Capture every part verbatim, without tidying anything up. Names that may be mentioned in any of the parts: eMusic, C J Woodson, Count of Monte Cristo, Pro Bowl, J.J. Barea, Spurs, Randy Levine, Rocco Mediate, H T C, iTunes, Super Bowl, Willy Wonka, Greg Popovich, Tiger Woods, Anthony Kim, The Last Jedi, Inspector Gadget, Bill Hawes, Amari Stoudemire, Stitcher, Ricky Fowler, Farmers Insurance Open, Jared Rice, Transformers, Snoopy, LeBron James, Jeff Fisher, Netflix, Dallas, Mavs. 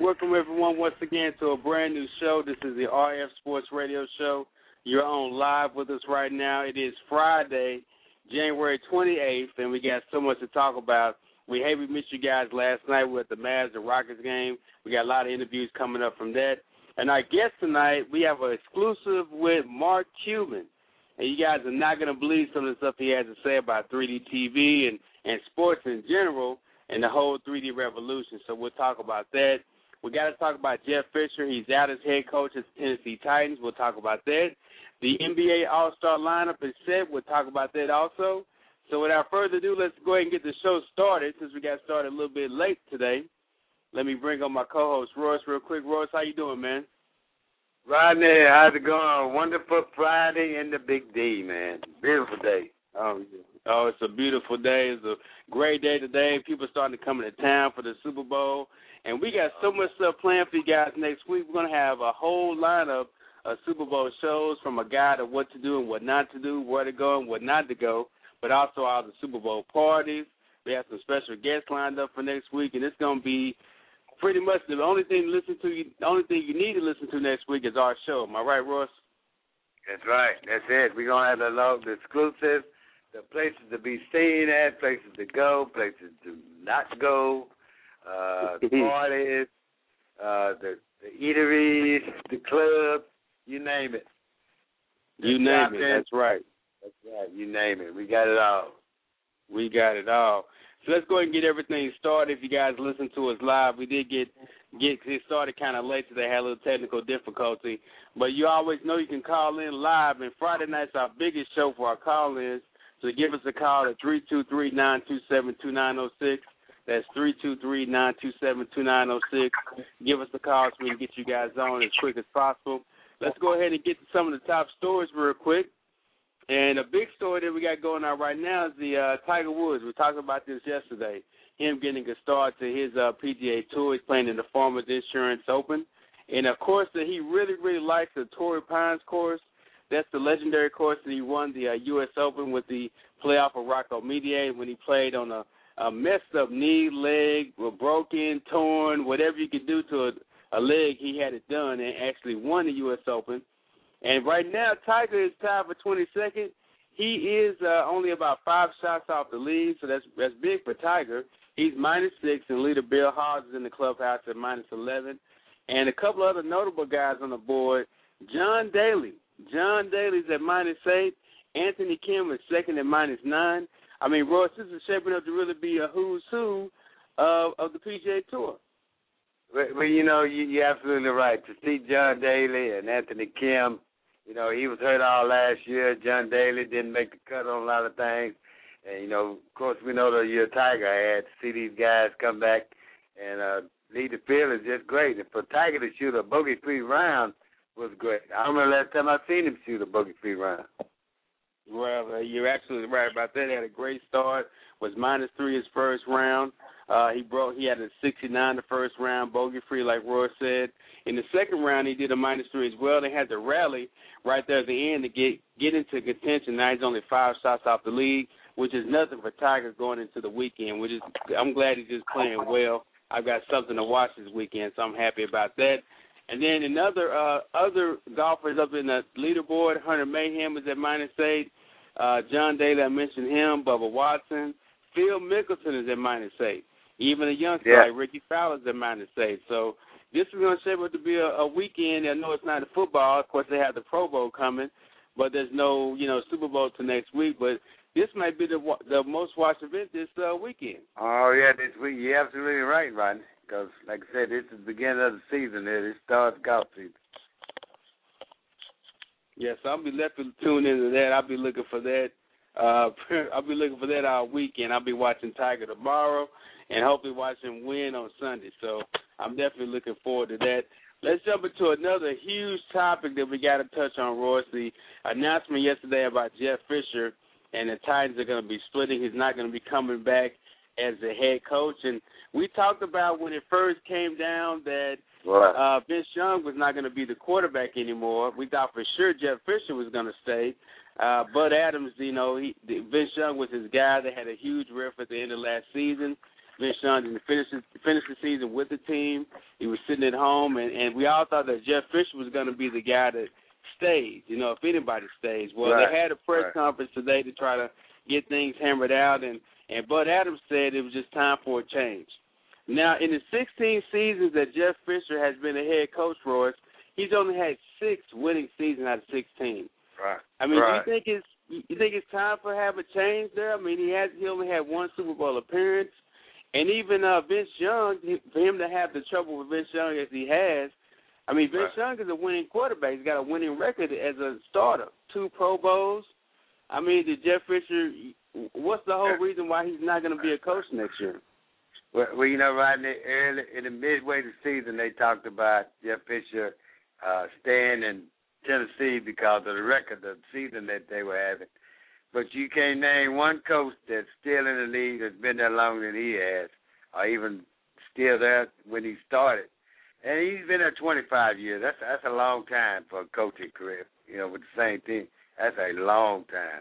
Welcome, everyone, once again to a brand new show. This is the R F Sports Radio Show. You're on live with us right now. It is Friday, January twenty-eighth, and we got so much to talk about. We hate we missed you guys last night with the Mavs and Rockets game. We got a lot of interviews coming up from that. And our guest tonight, we have an exclusive with Mark Cuban. And you guys are not going to believe some of the stuff he has to say about three D T V and, and sports in general and the whole three D revolution. So we'll talk about that. We got to talk about Jeff Fisher. He's out as head coach at the Tennessee Titans. We'll talk about that. The N B A All-Star lineup is set. We'll talk about that also. So without further ado, let's go ahead and get the show started since we got started a little bit late today. Let me bring on my co-host, Royce, real quick. Royce, how you doing, man? Rodney, how's it going? Wonderful Friday in the big D, man. Beautiful day. Oh, yeah. Oh, it's a beautiful day. It's a great day today. People are starting to come into town for the Super Bowl. And we got so much stuff planned for you guys next week. We're going to have a whole lineup of Super Bowl shows from a guide of what to do and what not to do, where to go and what not to go, but also all the Super Bowl parties. We have some special guests lined up for next week, and it's going to be pretty much the only thing to listen to. The only thing you need to listen to next week is our show. Am I right, Ross? That's right. That's it. We're going to have a lot of exclusive, the places to be seen at, places to go, places to not go. Uh, the parties, uh, the, the eateries, the clubs, you name it. The you name it. That's right. That's right. You name it. We got it all. We got it all. So let's go ahead and get everything started. If you guys listen to us live, we did get get it started kind of late today. Had a little technical difficulty, but you always know you can call in live. And Friday night's our biggest show for our call-ins. So give us a call at three two three nine two seven two nine zero six. That's three two three, nine two seven, two nine zero six. Give us a call so we can get you guys on as quick as possible. Let's go ahead and get to some of the top stories real quick. And a big story that we got going on right now is the uh, Tiger Woods. We talked about this yesterday, him getting a start to his uh, P G A Tour. He's playing in the Farmers Insurance Open. And, of course, that he really, really likes the Torrey Pines course. That's the legendary course that he won the uh, U S Open with the playoff of Rocco Mediate when he played on a A messed up knee, leg, were broken, torn, whatever you could do to a, a leg, he had it done and actually won the U S Open. And right now, Tiger is tied for twenty-second. He is uh, only about five shots off the lead, so that's that's big for Tiger. He's minus six, and leader Bill Hawes is in the clubhouse at minus eleven. And a couple other notable guys on the board, John Daly. John Daly's at minus eight. Anthony Kim is second at minus nine. I mean, Royce, this is shaping up to really be a who's who of, of the P G A Tour. Well, you know, you, you're absolutely right. To see John Daly and Anthony Kim, you know, he was hurt all last year. John Daly didn't make the cut on a lot of things. And, you know, of course, we know the year Tiger had. To see these guys come back and uh, lead the field is just great. And for Tiger to shoot a bogey-free round was great. I remember the last time I seen him shoot a bogey-free round. Uh, you're absolutely right about that. He had a great start. Was minus three his first round. Uh, he broke. He had a sixty-nine the first round, bogey free, like Roy said. In the second round, he did a minus three as well. They had to rally right there at the end to get get into contention. Now he's only five shots off the lead, which is nothing for Tiger going into the weekend. Which is, I'm glad he's just playing well. I've got something to watch this weekend, so I'm happy about that. And then another uh, other golfers up in the leaderboard, Hunter Mayhem is at minus eight. Uh, John Daly, I mentioned him, Bubba Watson. Phil Mickelson is at minus eight. Even a youngster yeah. like Ricky Fowler is at minus eight. So this is going to shape up to be a, a weekend. I know it's not the football. Of course, they have the Pro Bowl coming, but there's no, you know, Super Bowl till next week. But this might be the the most watched event this uh, weekend. Oh, yeah, this week. You're absolutely right, Ron. Because, like I said, it's the beginning of the season. It starts golf season. Yes, yeah, so I'll be left to tune into that. I'll be looking for that. Uh, I'll be looking for that all weekend. I'll be watching Tiger tomorrow and hopefully watching Wynn on Sunday. So I'm definitely looking forward to that. Let's jump into another huge topic that we got to touch on, Royce. The announcement yesterday about Jeff Fisher and the Titans are going to be splitting. He's not going to be coming back as the head coach. And we talked about when it first came down that uh, Vince Young was not going to be the quarterback anymore. We thought for sure Jeff Fisher was going to stay. Uh, Bud Adams, you know, he, Vince Young was his guy that had a huge riff at the end of last season. Vince Young didn't finish, finish the season with the team. He was sitting at home, and, and we all thought that Jeff Fisher was going to be the guy that stays, you know, if anybody stays. Well, right. They had a press right. conference today to try to get things hammered out, and, and Bud Adams said it was just time for a change. Now, in the sixteen seasons that Jeff Fisher has been a head coach, Royce, he's only had six winning seasons out of sixteen. Right. I mean, right. do you think it's you think it's time for have a change there? I mean, he has he only had one Super Bowl appearance, and even uh, Vince Young, for him to have the trouble with Vince Young as he has, I mean, Vince right. Young is a winning quarterback. He's got a winning record as a starter, two Pro Bowls. I mean, did Jeff Fisher? What's the whole reason why he's not going to be a coach next year? Well, well you know, right in the, early, in the midway of the season, they talked about Jeff Fisher uh, staying and. Tennessee because of the record of the season that they were having. But you can't name one coach that's still in the league that's been there longer than he has or even still there when he started. And he's been there twenty-five years. That's that's a long time for a coaching career, you know, with the same team. That's a long time.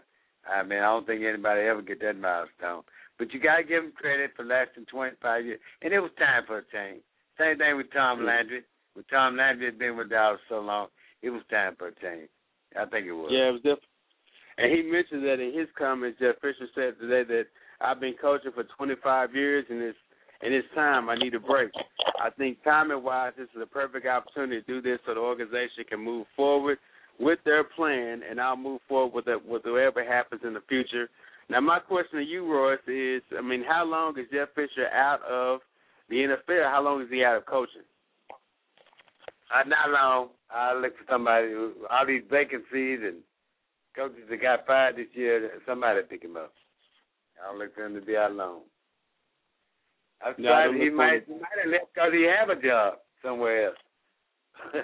I mean, I don't think anybody ever get that milestone. But you got to give him credit for lasting twenty-five years. And it was time for a change. Same thing with Tom Landry. With Tom Landry, had been with Dallas so long. It was time for a change. I think it was. Yeah, it was different. And he mentioned that in his comments, Jeff Fisher said today that I've been coaching for twenty-five years, and it's and it's time. I need a break. I think timing-wise, this is a perfect opportunity to do this so the organization can move forward with their plan, and I'll move forward with, that, with whatever happens in the future. Now, my question to you, Royce, is, I mean, how long is Jeff Fisher out of the N F L? How long is he out of coaching? Uh, not long. I look for somebody. Who, all these vacancies and coaches that got fired this year, somebody pick him up. I don't look for him to be out long. I'm no, sorry, he might, might have left because he have a job somewhere else.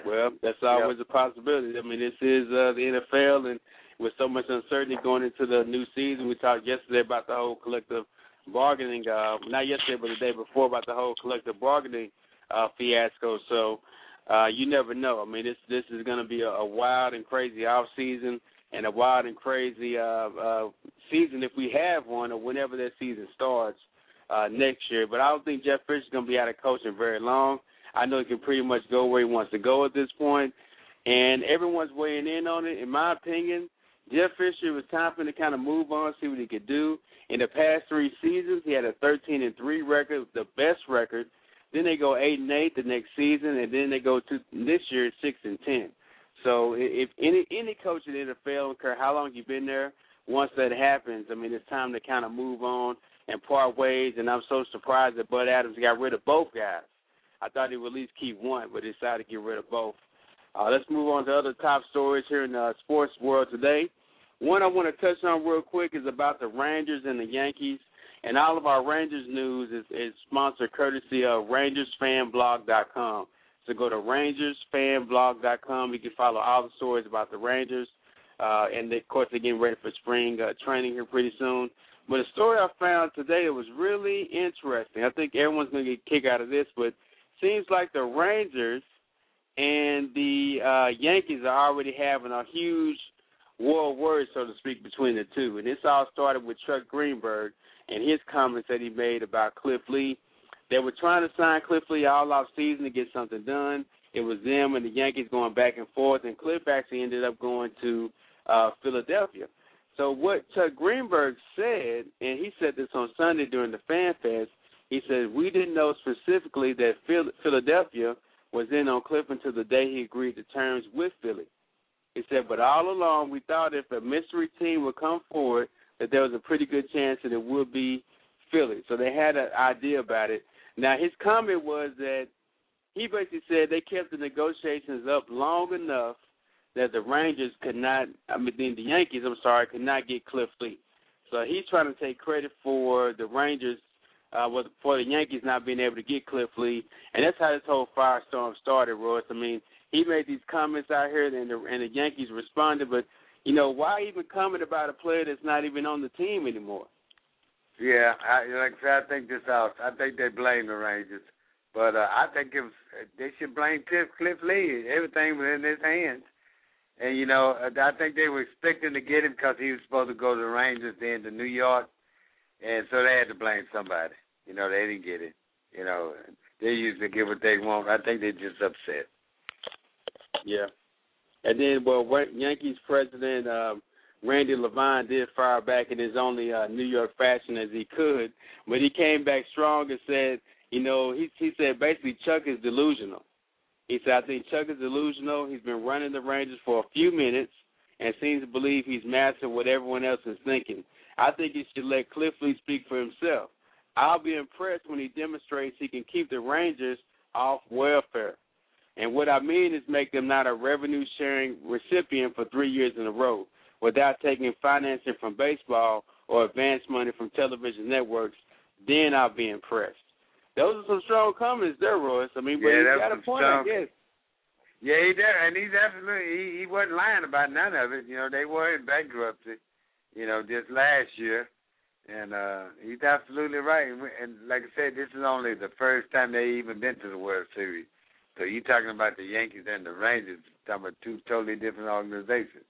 Well, that's always yep. a possibility. I mean, this is uh, the N F L, and with so much uncertainty going into the new season, we talked yesterday about the whole collective bargaining, uh, not yesterday, but the day before about the whole collective bargaining uh, fiasco. So, Uh, you never know. I mean, this this is going to be a, a wild and crazy off season and a wild and crazy uh, uh, season if we have one, or whenever that season starts uh, next year. But I don't think Jeff Fisher is going to be out of coaching very long. I know he can pretty much go where he wants to go at this point, and everyone's weighing in on it. In my opinion, Jeff Fisher, it was time for him to kind of move on, see what he could do. In the past three seasons, he had a thirteen and three record, the best record. Then they go eight and eight the next season, and then they go to this year six and ten. So if any any coach in the N F L, don't care how long you've been there, once that happens, I mean, it's time to kind of move on and part ways. And I'm so surprised that Bud Adams got rid of both guys. I thought he would at least keep one, but he decided to get rid of both. Uh, let's move on to other top stories here in the sports world today. One I want to touch on real quick is about the Rangers and the Yankees. And all of our Rangers news is, is sponsored courtesy of Rangers Fan Blog dot com. So go to Rangers Fan Blog dot com. You can follow all the stories about the Rangers. Uh, and, they, of course, they're getting ready for spring uh, training here pretty soon. But a story I found today that was really interesting. I think everyone's going to get a kick out of this, but it seems like the Rangers and the uh, Yankees are already having a huge war of words, so to speak, between the two. And this all started with Chuck Greenberg and his comments that he made about Cliff Lee. They were trying to sign Cliff Lee all off season to get something done. It was them and the Yankees going back and forth, and Cliff actually ended up going to uh, Philadelphia. So what Chuck Greenberg said, and he said this on Sunday during the Fan Fest, he said, we didn't know specifically that Philadelphia was in on Cliff until the day he agreed to terms with Philly. He said, but all along we thought if a mystery team would come forward that there was a pretty good chance that it would be Philly. So they had an idea about it. Now, his comment was that he basically said they kept the negotiations up long enough that the Rangers could not, I mean, the Yankees, I'm sorry, could not get Cliff Lee. So he's trying to take credit for the Rangers, uh, for the Yankees not being able to get Cliff Lee. And that's how this whole firestorm started, Royce. I mean, he made these comments out here, and the, and the Yankees responded. But, you know, why even comment about a player that's not even on the team anymore? Yeah, I, like I said, I think this out. I think they blame the Rangers. But uh, I think it was, they should blame Cliff, Cliff Lee. Everything was in his hands. And, you know, I think they were expecting to get him because he was supposed to go to the Rangers, then to New York. And so they had to blame somebody. You know, they didn't get it. You know, they usually get what they want. I think they're just upset. Yeah. And then, well, Yankees president um, Randy Levine did fire back in his only uh, New York fashion as he could. But he came back strong and said, you know, he, he said basically Chuck is delusional. He said, I think Chuck is delusional. He's been running the Rangers for a few minutes and seems to believe he's mastered what everyone else is thinking. I think he should let Cliff Lee speak for himself. I'll be impressed when he demonstrates he can keep the Rangers off welfare. And what I mean is make them not a revenue-sharing recipient for three years in a row without taking financing from baseball or advance money from television networks. Then I'll be impressed. Those are some strong comments there, Royce. I mean, but yeah, he's got a point, strong. I guess. Yeah, he did, and he's absolutely, he, he wasn't lying about none of it. You know, they were in bankruptcy, you know, just last year, and uh, he's absolutely right. And, and like I said, this is only the first time they even been to the World Series. So you're talking about the Yankees and the Rangers, talking about two totally different organizations.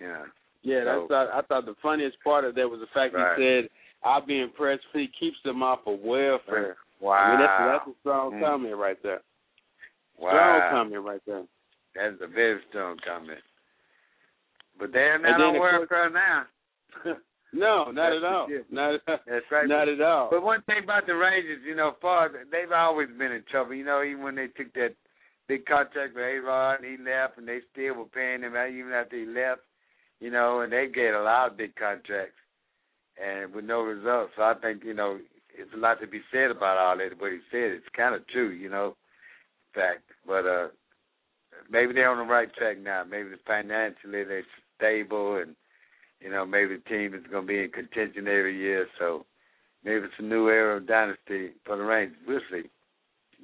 Yeah. Yeah, so, that's, I, I thought the funniest part of that was the fact right. He said, I'll be impressed if he keeps them off of welfare. Wow. I mean, that's, that's a strong mm. comment right there. Wow. Strong comment right there. That's a very strong comment. But they're not on welfare now. No, not at all. Not at all. That's right. Not at all. But one thing about the Rangers, you know, far they've always been in trouble. You know, even when they took that big contract with A-Rod, he left, and they still were paying him out even after he left. You know, and they gave a lot of big contracts. And with no results. So I think, you know, it's a lot to be said about all that. What he said, it's kind of true, you know, fact. But uh, maybe they're on the right track now. Maybe financially they're stable and, you know, maybe the team is going to be in contention every year. So maybe it's a new era of dynasty for the Rangers. We'll see.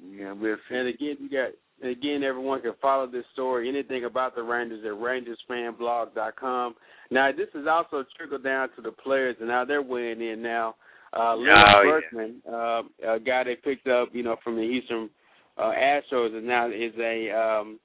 You know, we'll see. And again, you got, and again, everyone can follow this story, anything about the Rangers, at Rangers Fan Blog dot com. Now, this is also trickled down to the players, and now they're weighing in now. Uh, Lynn oh, Berkman, yeah. uh, a guy they picked up, you know, from the Houston uh, Astros, and now is a um,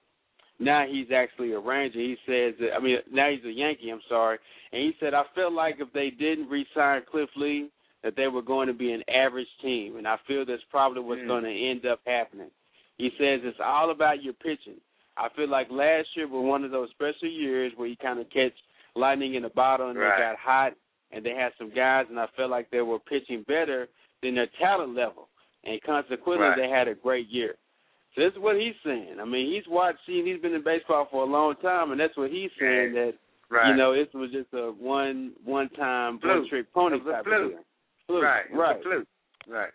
now he's actually a Ranger. He says, that, I mean, now he's a Yankee. I'm sorry, and he said, I felt like if they didn't re-sign Cliff Lee, that they were going to be an average team, and I feel that's probably what's mm. going to end up happening. He says it's all about your pitching. I feel like last year was one of those special years where you kind of catch lightning in a bottle and right. They got hot and they had some guys, and I felt like they were pitching better than their talent level. And consequently, right. They had a great year. So this is what he's saying. I mean, he's watching. He's been in baseball for a long time, and that's what he's saying, that, right. you know, it was just a one, one-time, one-trick pony type of thing. Fluke. Right. Right. Fluke. Right.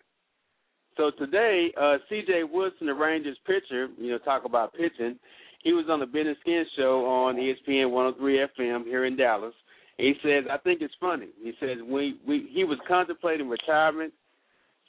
So today, uh, C J. Woodson, the Rangers pitcher, you know, talk about pitching, he was on the Ben and Skin show on E S P N one oh three F M here in Dallas. He says, I think it's funny. He says we, we he was contemplating retirement,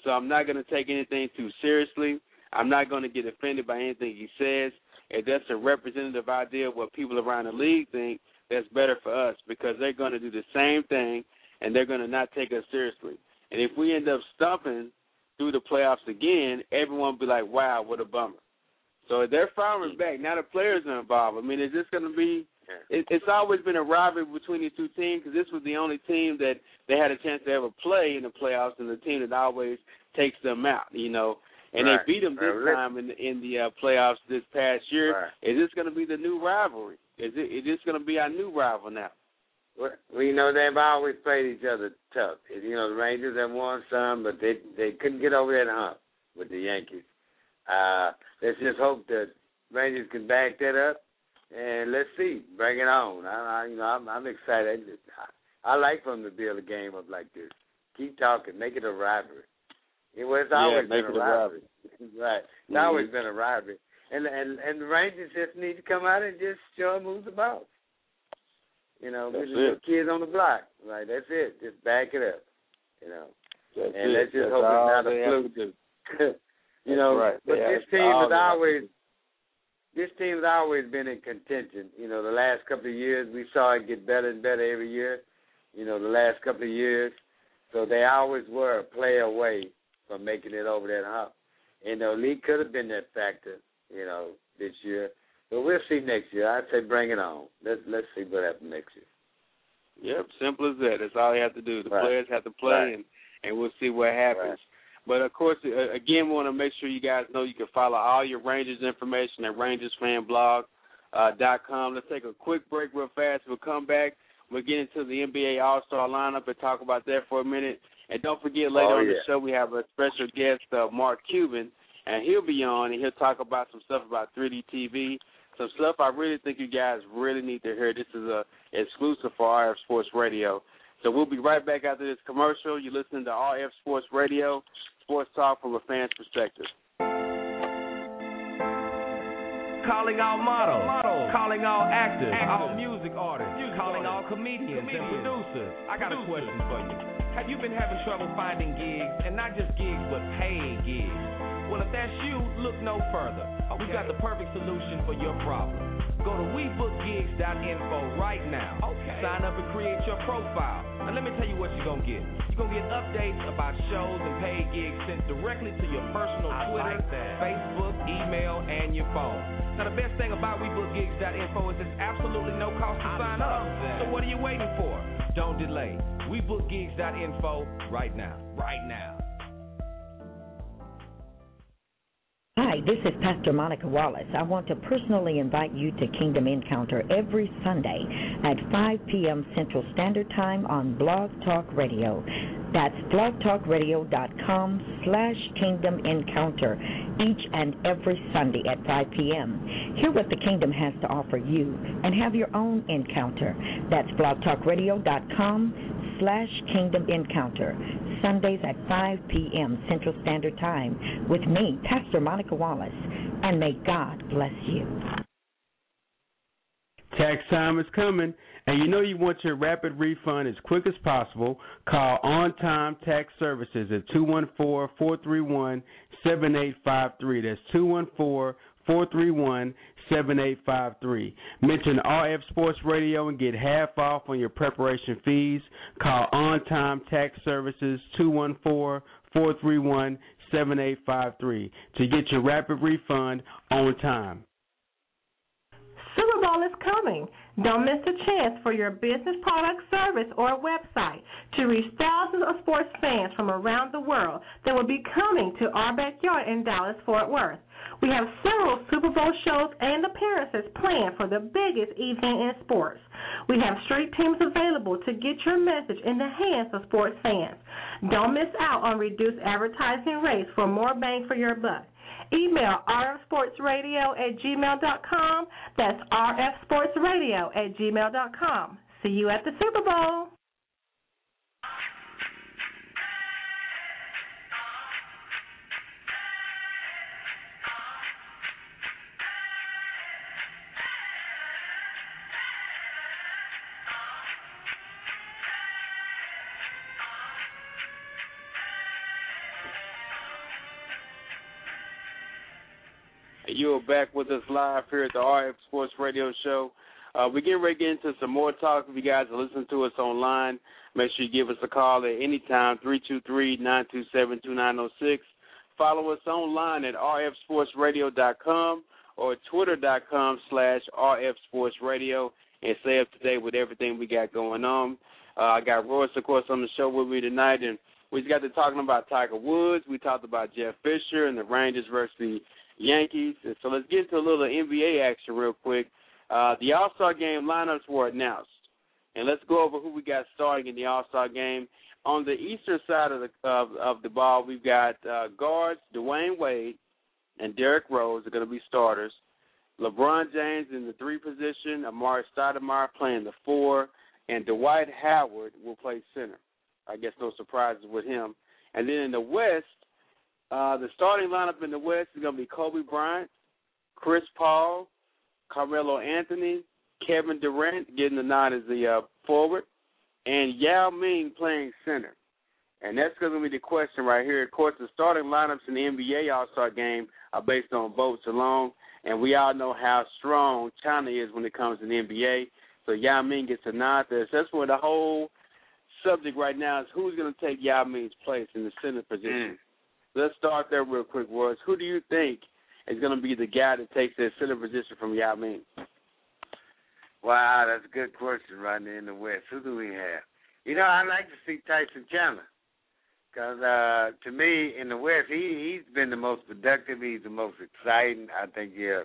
so I'm not going to take anything too seriously. I'm not going to get offended by anything he says. If that's a representative idea of what people around the league think, that's better for us, because they're going to do the same thing and they're going to not take us seriously. And if we end up stumping through the playoffs again, everyone will be like, wow, what a bummer. So they're firing back. Now the players are involved. I mean, is this going to be it, – it's always been a rivalry between these two teams, because this was the only team that they had a chance to ever play in the playoffs, and the team that always takes them out, you know. And right. they beat them this right. time in the, in the uh, playoffs this past year. Right. Is this going to be the new rivalry? Is it? Is this going to be our new rival now? Well, you know, they've always played each other tough. You know, the Rangers have won some, but they they couldn't get over that hump with the Yankees. Uh, let's just hope that Rangers can back that up, and let's see, bring it on. I, I you know, I'm, I'm excited. I, I like for them to build a game up like this. Keep talking, make it a rivalry. It was always yeah, been a rivalry, right? It's mm-hmm. always been a rivalry, and and and the Rangers just need to come out and just show who's the boss. You know, we're just kids on the block, right? That's it. Just back it up, you know, that's and it. Let's just that's hope it's not a fluke. You know, right. but yeah, this team has always this team has always been in contention. You know, the last couple of years we saw it get better and better every year. You know, the last couple of years, so they always were a play away from making it over that hump. And the league could have been that factor, you know, this year. But we'll see next year. I'd say bring it on. Let's let's see what happens next year. Yep, simple as that. That's all they have to do. The right. players have to play, right. and, and we'll see what happens. Right. But, of course, again, we want to make sure you guys know you can follow all your Rangers information at Rangers Fan Blog dot com. Let's take a quick break real fast. We'll come back. We'll get into the N B A All-Star lineup and talk about that for a minute. And don't forget, later oh, yeah. on the show, we have a special guest, uh, Mark Cuban, and he'll be on, and he'll talk about some stuff about three D T V, some stuff I really think you guys really need to hear. This is a exclusive for R F Sports Radio. So we'll be right back after this commercial. You're listening to R F Sports Radio, sports talk from a fan's perspective. Calling all models, models. Calling all actors, actors, all music artists, music calling artists. All comedians, comedians and producers. I got producers. A question for you. Have you been having trouble finding gigs, and not just gigs, but paid gigs? Well, if that's you, look no further. Okay. We've got the perfect solution for your problem. Go to we book gigs dot info right now. Okay. Sign up and create your profile. And let me tell you what you're going to get. You're going to get updates about shows and paid gigs sent directly to your personal I Twitter, like Facebook, email, and your phone. Now, the best thing about we book gigs dot info is it's absolutely no cost to I sign up. That. So what are you waiting for? Don't delay. we book gigs dot info right now. Right now. Hi, this is Pastor Monica Wallace. I want to personally invite you to Kingdom Encounter every Sunday at five p.m. Central Standard Time on Blog Talk Radio. That's blogtalkradio.com slash Kingdom Encounter each and every Sunday at five p.m. Hear what the Kingdom has to offer you and have your own encounter. That's blogtalkradio.com slash Kingdom Encounter. Sundays at five p.m. Central Standard Time with me, Pastor Monica Wallace, and may God bless you. Tax time is coming, and you know you want your rapid refund as quick as possible. Call On Time Tax Services at two one four, four three one, seven eight five three. That's two one four, four three one, seven eight five three. Mention R F Sports Radio and get half off on your preparation fees. Call On Time Tax Services two one four, four three one, seven eight five three to get your rapid refund on time. Super Bowl is coming. Don't miss the chance for your business, product, service, or website to reach thousands of sports fans from around the world that will be coming to our backyard in Dallas, Fort Worth. We have several Super Bowl shows and appearances planned for the biggest evening in sports. We have street teams available to get your message in the hands of sports fans. Don't miss out on reduced advertising rates for more bang for your buck. Email rfsportsradio at gmail dot com. That's rfsportsradio at gmail dot com. See you at the Super Bowl. You are back with us live here at the R F Sports Radio Show. Uh, we're getting ready to get into some more talk. If you guys are listening to us online, make sure you give us a call at any time, three two three, nine two seven, two nine zero six. Follow us online at r f sports radio dot com or twitter.com slash rfsportsradio and stay up to date with everything we got going on. Uh, I got Royce, of course, on the show with me tonight, and we just got to talking about Tiger Woods. We talked about Jeff Fisher and the Rangers versus the Yankees. And so let's get into a little N B A action real quick. Uh, the All-Star Game lineups were announced, and let's go over who we got starting in the All-Star Game. On the eastern side of the of, of the ball, we've got uh, guards Dwayne Wade and Derrick Rose are going to be starters. LeBron James in the three position, Amari Stoudemire playing the four, and Dwight Howard will play center. I guess no surprises with him. And then in the West, uh, the starting lineup in the West is going to be Kobe Bryant, Chris Paul, Carmelo Anthony, Kevin Durant getting the nod as the uh, forward, and Yao Ming playing center. And that's going to be the question right here. Of course, the starting lineups in the N B A All-Star Game are based on votes alone, and we all know how strong China is when it comes to the N B A. So Yao Ming gets a nod there. So that's where the whole subject right now is who's going to take Yao Ming's place in the center position. Mm. Let's start there real quick, Royce. Who do you think is going to be the guy that takes that center position from Yao Ming? Wow, that's a good question right there in the West. Who do we have? You know, I like to see Tyson Chandler because, uh, to me, in the West, he, he's been the most productive. He's the most exciting. I think, yeah,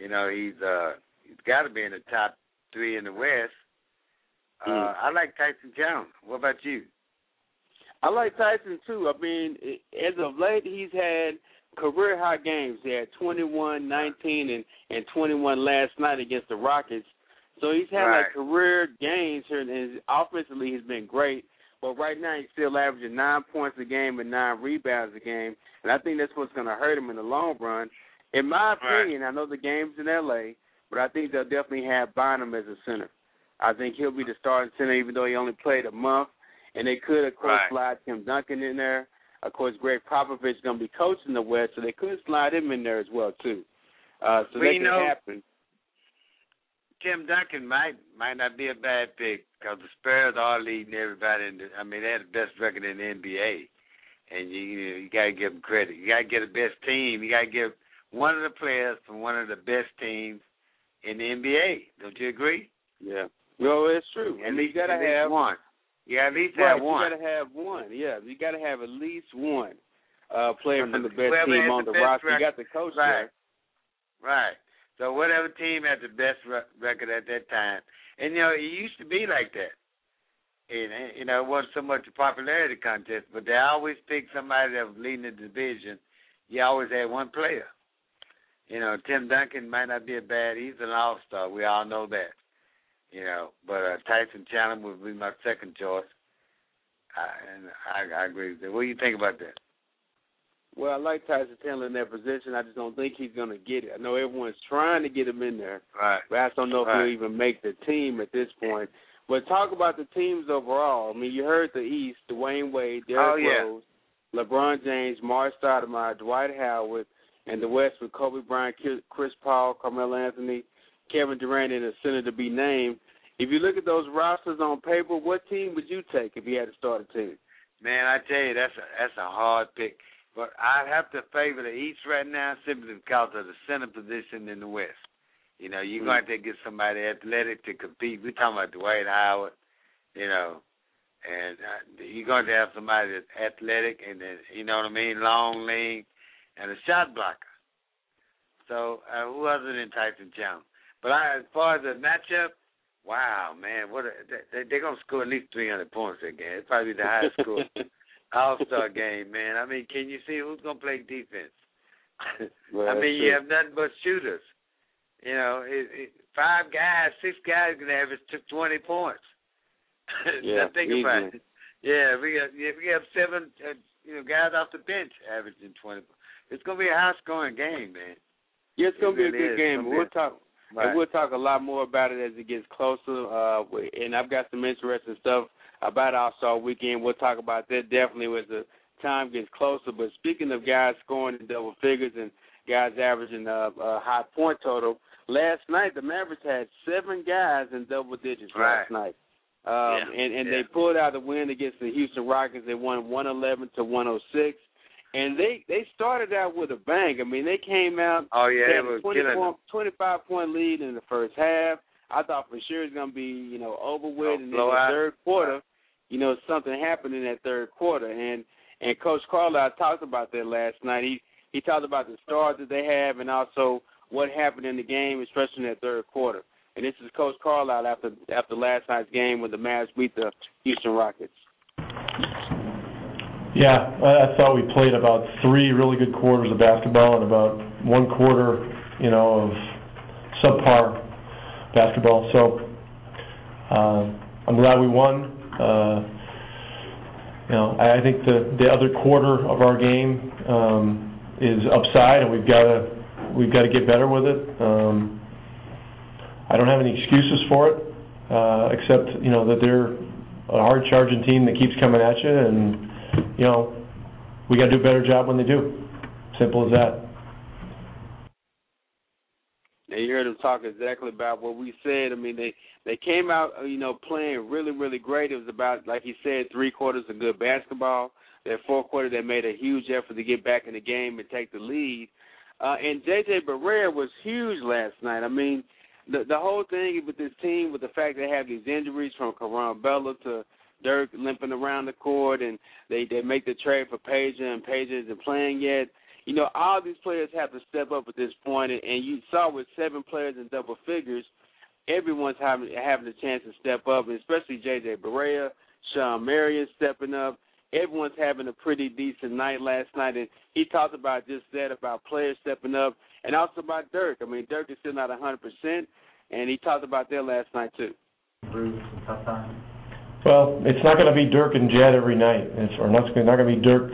you know, he's uh, he's got to be in the top three in the West. Uh, mm. I like Tyson Chandler. What about you? I like Tyson, too. I mean, as of late, he's had career-high games. He had twenty-one, nineteen, and twenty-one last night against the Rockets. So he's had right. like career gains here, and offensively he's been great. But right now he's still averaging nine points a game and nine rebounds a game, and I think that's what's going to hurt him in the long run. In my opinion, right. I know the game's in L A, but I think they'll definitely have Bynum as a center. I think he'll be the starting center even though he only played a month, and they could, of course, right. slide Tim Duncan in there. Of course, Greg Popovich is going to be coaching the West, so they could slide him in there as well, too. Uh, so we that know- could happen. Tim Duncan might might not be a bad pick because the Spurs are leading everybody. In the, I mean, they have the best record in the N B A, and you you, you got to give them credit. You got to get the best team. You got to give one of the players from one of the best teams in the N B A. Don't you agree? Yeah. No, it's true. At, at least you got to have one. Yeah, at least right, have one. You got to have one. Yeah, you got to have at least one uh, player from the best well, team on the, the roster. Record. You got the coach right. there. Right. So whatever team had the best record at that time. And, you know, it used to be like that. And, you know, it wasn't so much a popularity contest, but they always picked somebody that was leading the division. You always had one player. You know, Tim Duncan might not be a bad. He's an all-star. We all know that. You know, but uh, Tyson Chandler would be my second choice. I, and I, I agree with that. What do you think about that? Well, I like Tyson Chandler in that position. I just don't think he's going to get it. I know everyone's trying to get him in there, right. but I don't know if right. he'll even make the team at this point. But talk about the teams overall. I mean, you heard the East, Dwayne Wade, Derrick oh, yeah. Rose, LeBron James, Amari Stoudemire, Dwight Howard, and the West with Kobe Bryant, Chris Paul, Carmelo Anthony, Kevin Durant, and a center to be named. If you look at those rosters on paper, what team would you take if you had to start a team? Man, I tell you, that's a, that's a hard pick. But I have to favor the East right now simply because of the center position in the West. You know, you're mm-hmm. going to have to get somebody athletic to compete. We're talking about Dwight Howard, you know, and uh, you're going to have somebody that's athletic and, uh, you know what I mean, long, lean, and a shot blocker. So uh, who other than Tyson Jones? But I, as far as the matchup, wow, man, what a, they, they're going to score at least three hundred points that game. It's probably the highest score. All-Star game, man. I mean, can you see who's going to play defense? Well, I mean, you have nothing but shooters. You know, it, it, five guys, six guys going to average twenty points. Yeah, think easy. About it. Yeah, we have, we have seven uh, you know, guys off the bench averaging twenty points. It's going to be a high-scoring game, man. Yeah, it's going to it be a good is. game. We'll talk, right. and we'll talk a lot more about it as it gets closer, uh, and I've got some interesting stuff about All-Star Weekend. We'll talk about that definitely as the time gets closer. But speaking of guys scoring in double figures and guys averaging a, a high point total, last night the Mavericks had seven guys in double digits right. last night. Um, yeah. And, and yeah. they pulled out the win against the Houston Rockets. They won one eleven to one oh six. And they, they started out with a bang. I mean, they came out oh, yeah, they had a twenty-five-point lead in the first half. I thought for sure it was going to be, you know, over with. And in the third quarter, you know, something happened in that third quarter. And and Coach Carlisle talked about that last night. He he talked about the stars that they have and also what happened in the game, especially in that third quarter. And this is Coach Carlisle after after last night's game when the Mavs beat the Houston Rockets. Yeah, I thought we played about three really good quarters of basketball and about one quarter, you know, of subpar basketball. So uh, I'm glad we won. Uh, you know, I think the the other quarter of our game um, is upside, and we've got to we've got to get better with it. Um, I don't have any excuses for it, uh, except you know that they're a hard charging team that keeps coming at you, and you know we got to do a better job when they do. Simple as that. And you heard them talk exactly about what we said. I mean, they, they came out, you know, playing really, really great. It was about, like he said, three quarters of good basketball. That fourth quarter, they made a huge effort to get back in the game and take the lead. Uh, and J J. Barea was huge last night. I mean, the the whole thing with this team, with the fact they have these injuries from Caron Bella to Dirk limping around the court, and they, they make the trade for Peja, and Peja isn't playing yet. You know, all these players have to step up at this point, and, and you saw with seven players in double figures, everyone's having having a chance to step up, and especially J J. Barea, Sean Marion stepping up. Everyone's having a pretty decent night last night, and he talked about just that, about players stepping up, and also about Dirk. I mean, Dirk is still not one hundred percent, and he talked about that last night too. Well, it's not going to be Dirk and Jed every night, it's, or not, it's not going to be Dirk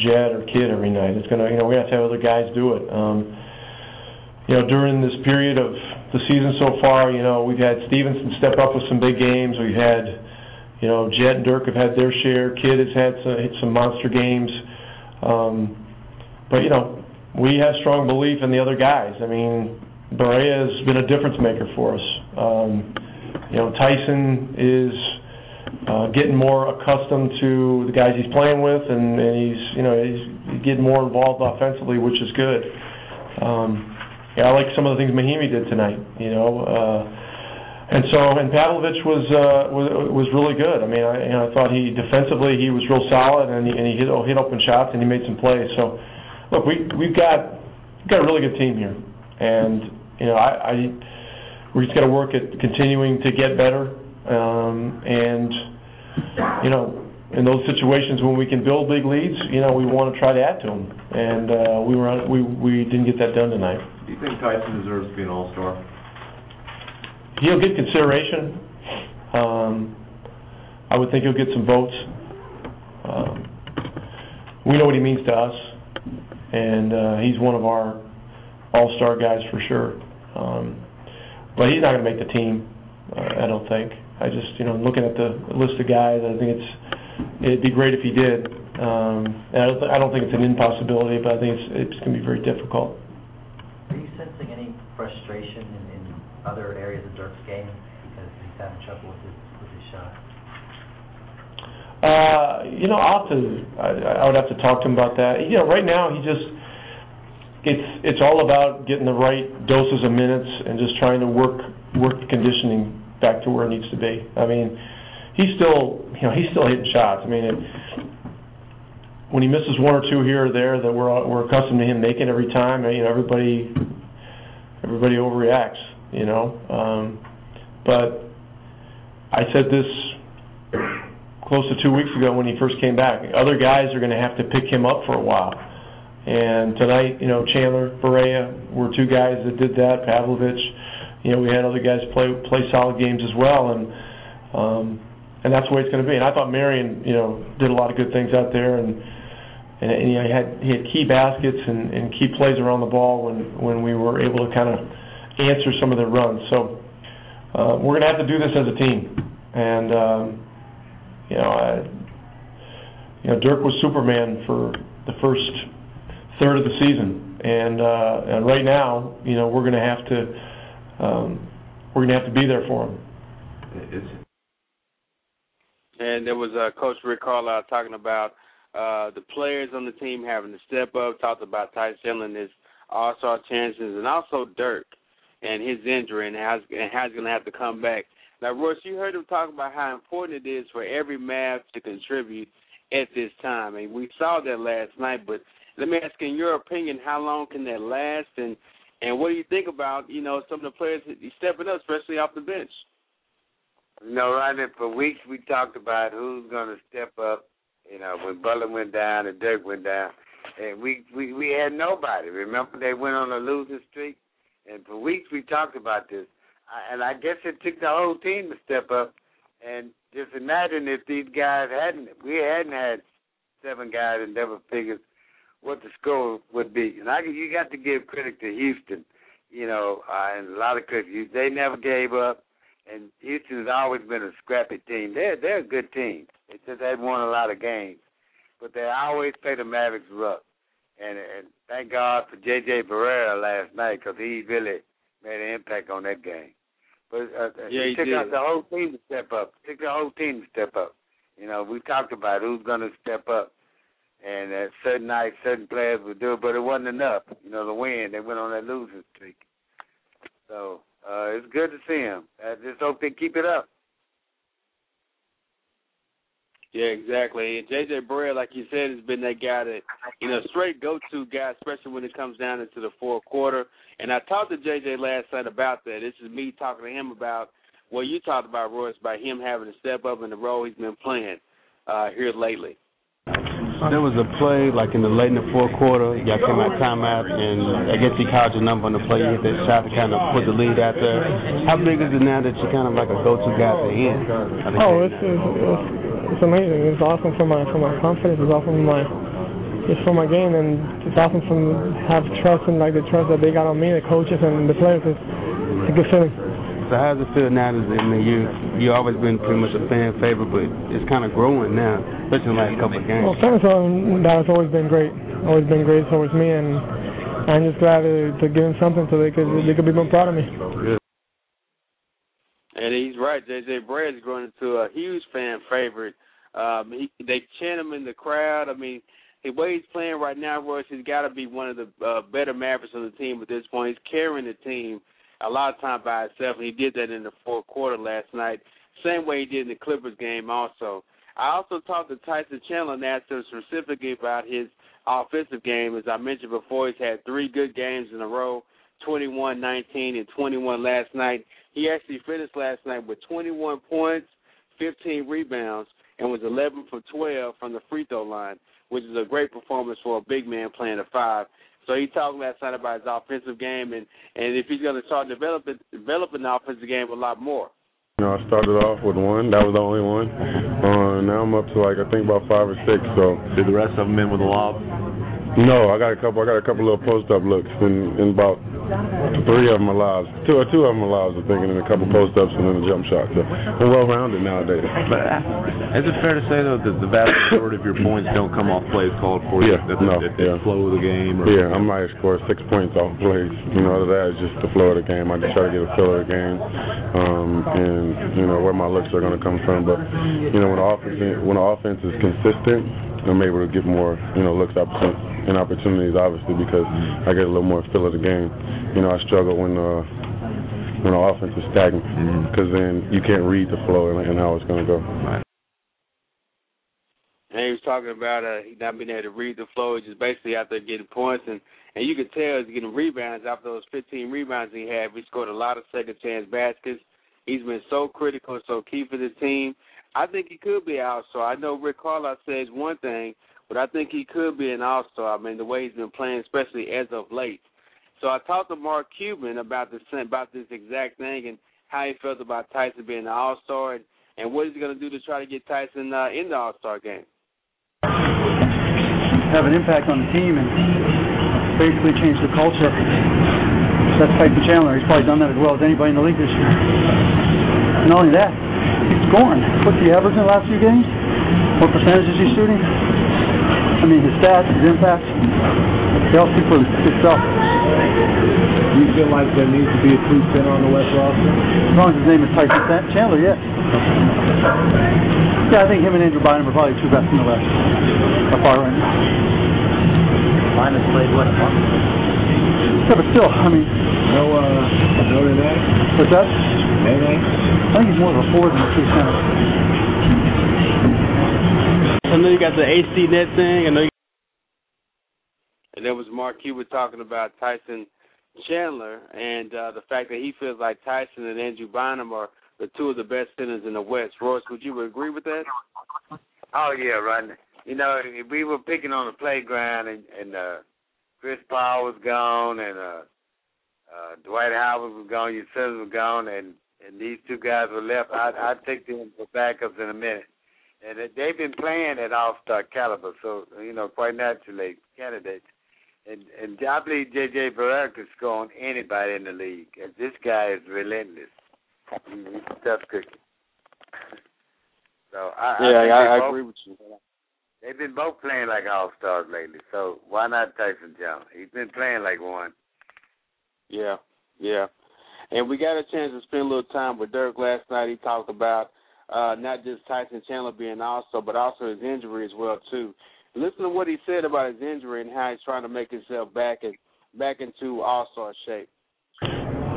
Jed or Kid every night. It's gonna, you know, we have to have other guys do it. Um, you know, during this period of the season so far, you know, we've had Stevenson step up with some big games. We've had, you know, Jed and Dirk have had their share. Kid has had some, some monster games. Um, but you know, we have strong belief in the other guys. I mean, Barea has been a difference maker for us. Um, you know, Tyson is. Uh, getting more accustomed to the guys he's playing with, and, and he's, you know, he's getting more involved offensively, which is good. Um, yeah, I like some of the things Mahimi did tonight, you know. Uh, and so, and Pavlovich was uh, was was really good. I mean, I, you know, I thought he defensively he was real solid, and he, and he hit hit open shots, and he made some plays. So, look, we we've got we've got a really good team here, and you know, I, I we just got to work at continuing to get better. Um, and, you know, in those situations when we can build big leads, you know, we want to try to add to them. And uh, we were on, we we didn't get that done tonight. Do you think Tyson deserves to be an all-star? He'll get consideration. Um, I would think he'll get some votes. Um, we know what he means to us, and uh, he's one of our all-star guys for sure. Um, but he's not going to make the team, uh, I don't think. I just, you know, looking at the list of guys, I think it's, it'd be great if he did. Um, and I don't, th- I don't think it's an impossibility, but I think it's, it's going to be very difficult. Are you sensing any frustration in, in other areas of Dirk's game because he's having trouble with his, with his shot? Uh, you know, I'll have to, I, I would have to talk to him about that. You know, right now he just, it's it's all about getting the right doses of minutes and just trying to work work conditioning back to where it needs to be. I mean, he's still, you know, he's still hitting shots. I mean, it, when he misses one or two here or there that we're we're accustomed to him making every time, you know, everybody everybody overreacts, you know. Um, but I said this close to two weeks ago when he first came back. Other guys are going to have to pick him up for a while. And tonight, you know, Chandler, Barea were two guys that did that. Pavlovich. You know, we had other guys play play solid games as well, and um, and that's the way it's going to be. And I thought Marion, you know, did a lot of good things out there, and and, and he had he had key baskets and, and key plays around the ball when, when we were able to kind of answer some of their runs. So uh, we're going to have to do this as a team, and um, you know, I, you know, Dirk was Superman for the first third of the season, and uh, and right now, you know, we're going to have to um, we're going to have to be there for them. And there was uh, Coach Rick Carlisle talking about uh, the players on the team having to step up, talked about Tyson Chandler and his all-star chances, and also Dirk and his injury and how, and how he's going to have to come back. Now, Royce, you heard him talk about how important it is for every Mavs to contribute at this time, and we saw that last night. But let me ask, in your opinion, how long can that last, and, and what do you think about, you know, some of the players stepping up, especially off the bench? You know, Rodney, for weeks we talked about who's going to step up. You know, when Butler went down and Dirk went down, and we, we, we had nobody. Remember, they went on a losing streak, and for weeks we talked about this. And I guess it took the whole team to step up. And just imagine if these guys hadn't, we hadn't had seven guys in double figures, what the score would be. And I, you got to give credit to Houston, you know, uh, and a lot of credit. They never gave up. And Houston's always been a scrappy team. They're, they're a good team. It's just they've won a lot of games. But they always play the Mavericks rough. And, and thank God for J J. Barea last night, because he really made an impact on that game. But uh, yeah, it took out the whole team to step up. It took the whole team to step up. You know, we talked about who's going to step up. And uh, certain nights, certain players would do it, but it wasn't enough, you know, to win. They went on that losing streak. So uh, it's good to see them. I just hope they keep it up. Yeah, exactly. And J J. Barea, like you said, has been that guy that, you know, straight go-to guy, especially when it comes down into the fourth quarter. And I talked to J J last night about that. This is me talking to him about what you talked about, Royce, by him having to step up in the role he's been playing uh, here lately. There was a play, like, in the late in the fourth quarter. Y'all came out timeout, and I guess he called your number on the play. You hit that shot to kind of put the lead out there. How big is it now that you're kind of like a go-to guy at the end? Oh, it's, it's, it's, it's amazing. It's awesome for my for my confidence. It's awesome for my it's for my game, and it's awesome for me to have trust and, like, the trust that they got on me, the coaches, and the players. It's, it's a good feeling. So how does it feel now? Is it, I mean, you you always been pretty much a fan favorite, but it's kind of growing now, especially in the last couple of games. Well, fans, um, that's always been great. Always been great towards me, and I'm just glad to, to give them something so they could they could be more proud of me. And he's right. J J. Barea is growing into a huge fan favorite. Um, he, they chant him in the crowd. I mean, the way he's playing right now, Royce, he's got to be one of the uh, better Mavericks on the team at this point. He's carrying the team a lot of time by himself, and he did that in the fourth quarter last night, same way he did in the Clippers game also. I also talked to Tyson Chandler and asked him specifically about his offensive game. As I mentioned before, he's had three good games in a row, twenty-one, nineteen, and twenty-one last night. He actually finished last night with twenty-one points, fifteen rebounds, and was eleven for twelve from the free throw line, which is a great performance for a big man playing a five. So he talked last night about his offensive game and, and if he's going to start developing, developing the offensive game a lot more. You know, I started off with one. That was the only one. Uh, now I'm up to, like, I think about five or six. So did the rest of them in with a lob? No, I got a couple. I got a couple little post-up looks, and, and about three of them are lobs. Two or two of them are lobs, I think, and then a couple post-ups and then a jump shot. So we're well-rounded nowadays. But is it fair to say, though, that the vast majority of your points don't come off plays called for you? Yeah, that no, the, the yeah. flow of the game? Or yeah, I might score six points off plays. You know, other than that, it's just the flow of the game. I just try to get a feel of the game, um, and, you know, where my looks are going to come from. But, you know, when the offense, when the offense is consistent, I'm able to get more, you know, looks and opportunities, obviously, because I get a little more feel of the game. You know, I struggle when uh, when the offense is stagnant, because mm-hmm. then you can't read the flow and, and how it's going to go. And he was talking about uh, not being able to read the flow, just basically out there getting points, and, and you could tell he's getting rebounds. After those fifteen rebounds he had, he scored a lot of second-chance baskets. He's been so critical and so key for this team. I think he could be an all-star. I know Rick Carlisle says one thing, but I think he could be an all-star. I mean, the way he's been playing, especially as of late. So I talked to Mark Cuban about this about this exact thing and how he felt about Tyson being an all-star and, and what he's going to do to try to get Tyson uh, in the all-star game. Have an impact on the team and basically change the culture. That's Tyson Chandler. He's probably done that as well as anybody in the league this year. And not only that, he's scoring. What's the average in the last few games? What percentage is he shooting? I mean, his stats, his impact. Chelsea for itself. Do you feel like there needs to be a true center on the West roster? As long as his name is Tyson Chandler, yeah. Yeah, I think him and Andrew Bynum are probably two best in the West. By far right now. Bynum's played what? Yeah, but still, I mean. No, uh, no to that? What's that? Anything? I think he's more of a forward than a true center. I know you got the A C Net thing. I know you. And there was Mark Cuban talking about Tyson Chandler and uh, the fact that he feels like Tyson and Andrew Bynum are the two of the best centers in the West. Royce, would you agree with that? Oh, yeah, Rodney. You know, we were picking on the playground, and, and uh, Chris Paul was gone, and uh, uh, Dwight Howard was gone, your sons were gone, and, and these two guys were left. I, I'd take them for backups in a minute. And they've been playing at all-star caliber, so, you know, quite naturally candidates. And, and I believe J J. Barea could score on anybody in the league. And this guy is relentless. He's a tough cookie. So I, yeah, I, I, I both, agree with you. They've been both playing like all-stars lately, so why not Tyson Jones? He's been playing like one. Yeah, yeah. And we got a chance to spend a little time with Dirk last night. He talked about Uh, not just Tyson Chandler being also, but also his injury as well, too. Listen to what he said about his injury and how he's trying to make himself back in, back into all-star shape.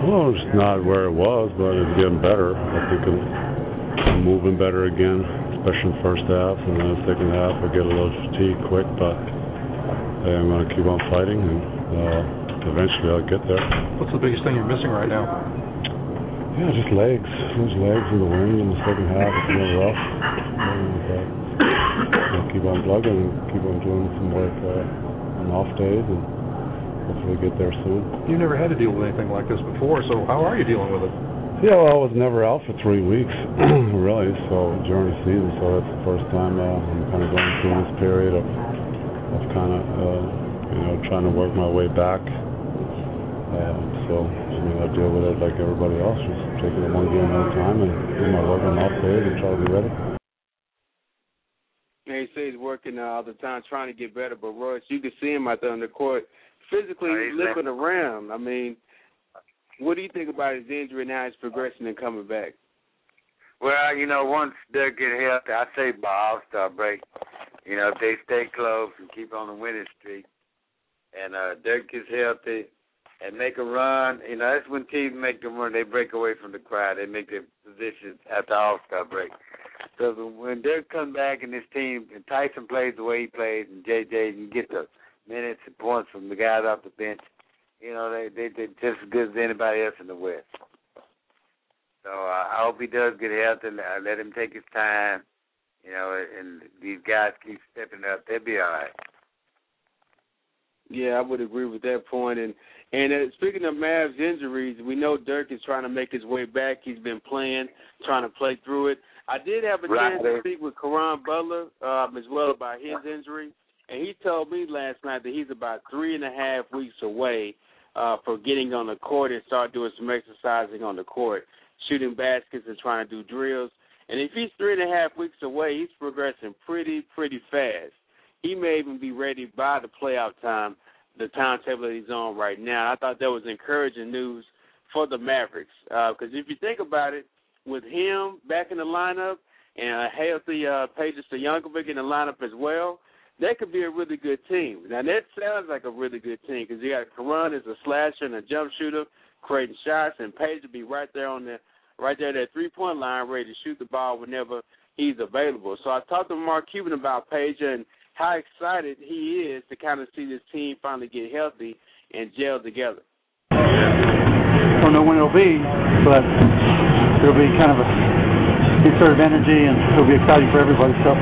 Well, it's not where it was, but it's getting better. I think I'm moving better again, especially in the first half. And then in the second half, I get a little fatigued quick, but I'm going to keep on fighting, and uh, eventually I'll get there. What's the biggest thing you're missing right now? Yeah, just legs. Just legs in the wing in the second half. It's really rough. And, uh, I'll keep on plugging and keep on doing some work uh, on off days, and hopefully get there soon. You never had to deal with anything like this before, so how are you dealing with it? Yeah, well, I was never out for three weeks, really, so during the season. So that's the first time uh, I'm kind of going through this period of, of kind of, uh, you know, trying to work my way back. Uh, so, I mean, I deal with it like everybody else, just taking it one game at a time and do my work on off days and try to be ready. Yeah, he says he's working uh, all the time, trying to get better, but Royce, you can see him out there on the court physically limping around. I mean, what do you think about his injury and how he's progressing and coming back? Well, you know, once they get healthy, I say by all-star break, you know, if they stay close and keep on the winning streak, and uh, Dirk gets healthy, and make a run. You know, that's when teams make the run. They break away from the crowd. They make their positions at the all-star break. So when Dirk comes back and his team, and Tyson plays the way he plays, and J J can get the minutes and points from the guys off the bench, you know, they, they, they're just as good as anybody else in the West. So uh, I hope he does get healthy. I let him take his time, you know, and these guys keep stepping up. They'll be all right. Yeah, I would agree with that point. And and uh, speaking of Mavs injuries, we know Dirk is trying to make his way back. He's been playing, trying to play through it. I did have a right. chance to speak with Caron Butler um, as well about his injury, and he told me last night that he's about three and a half weeks away uh, from getting on the court and start doing some exercising on the court, shooting baskets and trying to do drills. And if he's three and a half weeks away, he's progressing pretty, pretty fast. He may even be ready by the playoff time, the timetable that he's on right now. I thought that was encouraging news for the Mavericks because uh, if you think about it, with him back in the lineup and a healthy uh, Peja Stojaković in the lineup as well, that could be a really good team. Now, that sounds like a really good team because you got Caron as a slasher and a jump shooter creating shots, and Peja would be right there on the right there at that three-point line ready to shoot the ball whenever he's available. So I talked to Mark Cuban about Peja and how excited he is to kind of see this team finally get healthy and gel together. I don't know when it'll be, but it'll be kind of a sort of energy, and it'll be exciting for everybody. So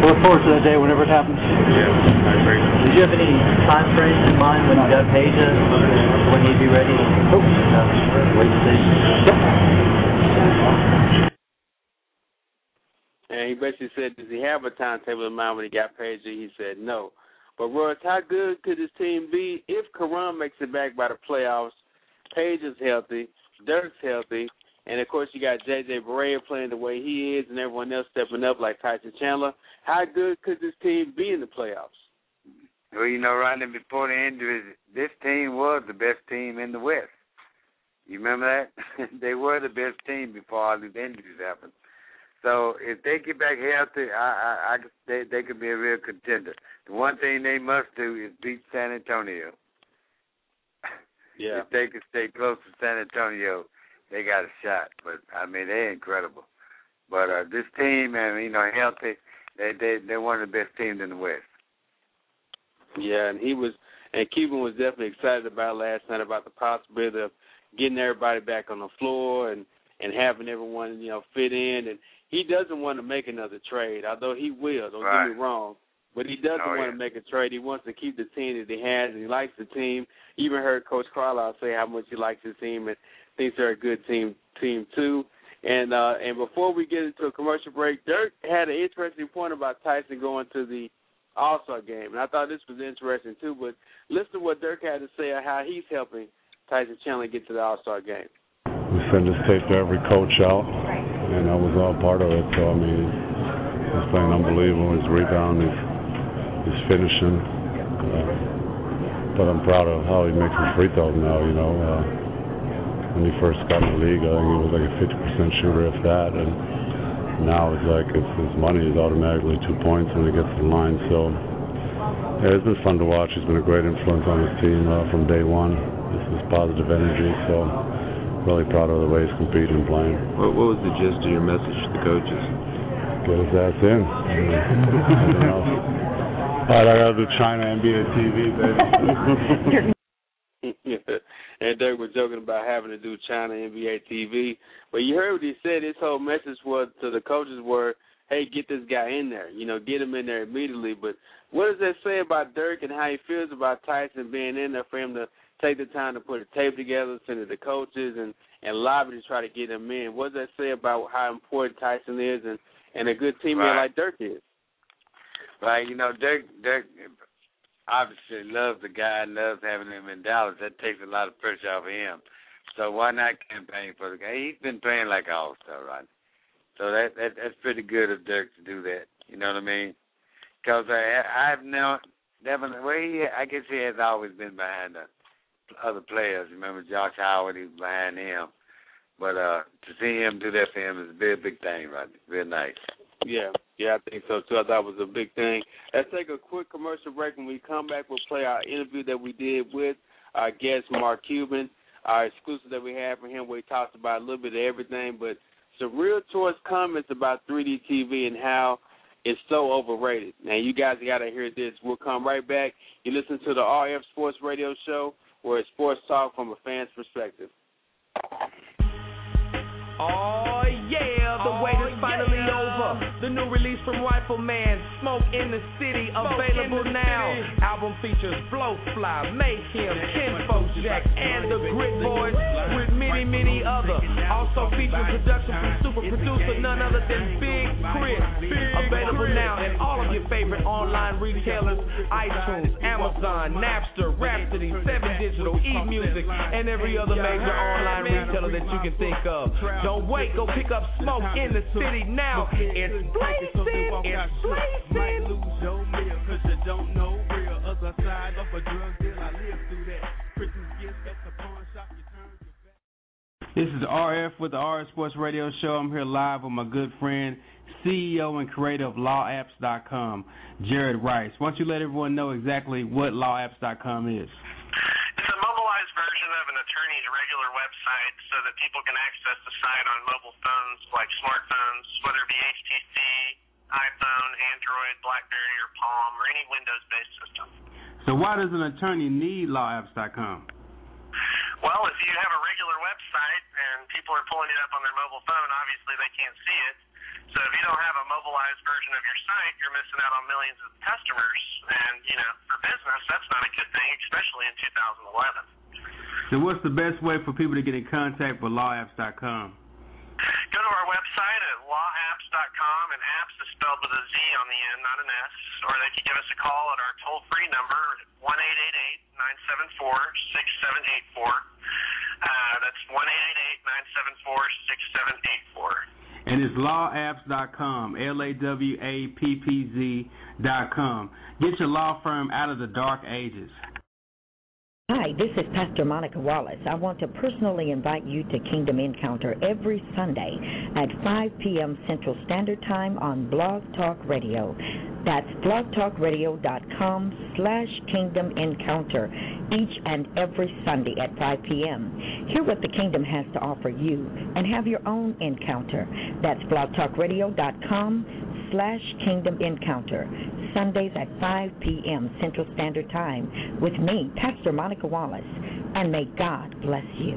we'll look forward to that day whenever it happens. Yeah, I agree. Did you have any time frames in mind when no. Doug Peja, when he'd be ready? Nope. No. Wait to see. Yep. And he basically said, does he have a timetable in mind when he got Peja? He said no. But, Royce, how good could this team be if Caron makes it back by the playoffs, Peja's healthy, Dirk's healthy, and, of course, you got J J. Barea playing the way he is and everyone else stepping up like Tyson Chandler? How good could this team be in the playoffs? Well, you know, Rodney, before the injuries, this team was the best team in the West. You remember that? They were the best team before all these injuries happened. So if they get back healthy, I, I, I, they, they could be a real contender. The one thing they must do is beat San Antonio. Yeah. If they could stay close to San Antonio, they got a shot. But, I mean, they're incredible. But uh, this team, and you know, healthy, they, they, they're one of the best teams in the West. Yeah, and he was, and Cuban was definitely excited about last night about the possibility of getting everybody back on the floor and, and having everyone, you know, fit in. And he doesn't want to make another trade, although he will, don't right. get me wrong. But he doesn't oh, want yeah. to make a trade. He wants to keep the team that he has, and he likes the team. You even heard Coach Carlisle say how much he likes his team and thinks they're a good team, team too. And uh, and before we get into a commercial break, Dirk had an interesting point about Tyson going to the All-Star game, and I thought this was interesting too. But listen to what Dirk had to say on how he's helping Tyson Chandler get to the All-Star game. We send this tape to every coach out, and I was all part of it. So I mean, he's playing unbelievable. He's rebounding, he's, he's finishing. Uh, but I'm proud of how he makes his free throws now. You know, uh, when he first got in the league, I think he was like a fifty percent shooter, if that, and now it's like it's, his money is automatically two points when he gets to the line. So yeah, it's been fun to watch. He's been a great influence on his team uh, from day one. This is positive energy. So really proud of the way he's competing and playing. What, what was the gist of your message to the coaches? Get his ass in. I mean, nothing else. All right, I gotta do China N B A T V, baby. And Dirk was joking about having to do China N B A T V. But you heard what he said. His whole message was to the coaches were, hey, get this guy in there. You know, get him in there immediately. But what does that say about Dirk and how he feels about Tyson being in there for him to take the time to put a tape together, send it to coaches, and, and lobby to try to get him in? What does that say about how important Tyson is and, and a good teammate right. like Dirk is? Right, you know, Dirk, Dirk – obviously loves the guy, loves having him in Dallas. That takes a lot of pressure off of him. So why not campaign for the guy? He's been playing like an all-star, right? So that, that that's pretty good of Dirk to do that. You know what I mean? Because I, I've known Devin, well, he, I guess he has always been behind the other players. Remember Josh Howard, he was behind him. But uh, to see him do that for him is a big, big thing, right? Very nice. Yeah, yeah, I think so, too. I thought it was a big thing. Let's take a quick commercial break. When we come back, we'll play our interview that we did with our guest, Mark Cuban, our exclusive that we had for him where he talks about a little bit of everything. But some real choice comments about three D T V and how it's so overrated. Now, you guys got to hear this. We'll come right back. You listen to the R F Sports Radio Show where it's sports talk from a fan's perspective. Oh, yeah, the oh, wait is finally yeah. over. The new release from Rifleman, Smoke in the City, Smoke available the now. City. Album features Blowfly, Mayhem, Kinfo Jack, and the Grit Boys, with many, many others. Also featuring production from super producer, none other than Big Chris. Available now in all of your favorite online retailers, iTunes, Amazon, Napster, Rhapsody, seven digital, eMusic, and every other major online retailer that you can think of. Don't wait, go pick up Smoke in the City now. It's blazing, it's blazing. This is R F with the R F Sports Radio Show. I'm here live with my good friend, C E O and creator of law apps dot com, Jared Rice. Why don't you let everyone know exactly what law apps dot com is? It's a mobilized version of an attorney's regular website so that people can access the site on mobile phones like smartphones, whether it be H T C, iPhone, Android, BlackBerry, or Palm, or any Windows-based system. So why does an attorney need law apps dot com? Well, if you have a regular website and people are pulling it up on their mobile phone, obviously they can't see it. So if you don't have a mobilized version of your site, you're missing out on millions of customers. And, you know, for business, that's not a good thing, especially in two thousand eleven. So what's the best way for people to get in contact with law apps dot com? Go to our website at law apps dot com, and apps is spelled with a Z on the end, not an S. Or they can give us a call at our toll-free number, one eight eight eight, nine seven four, six seven eight four. Uh, that's one eight eight eight, nine seven four, six seven eight four. And it's law apps dot com, L A W A P P Z dot com. Get your law firm out of the dark ages. Hi, this is Pastor Monica Wallace. I want to personally invite you to Kingdom Encounter every Sunday at five p.m. Central Standard Time on Blog Talk Radio. That's blog talk radio dot com slash Kingdom Encounter each and every Sunday at five p.m. Hear what the Kingdom has to offer you and have your own encounter. That's blog talk radio dot com slash Kingdom Encounter. Sundays at five p.m. Central Standard Time with me, Pastor Monica Wallace, and may God bless you.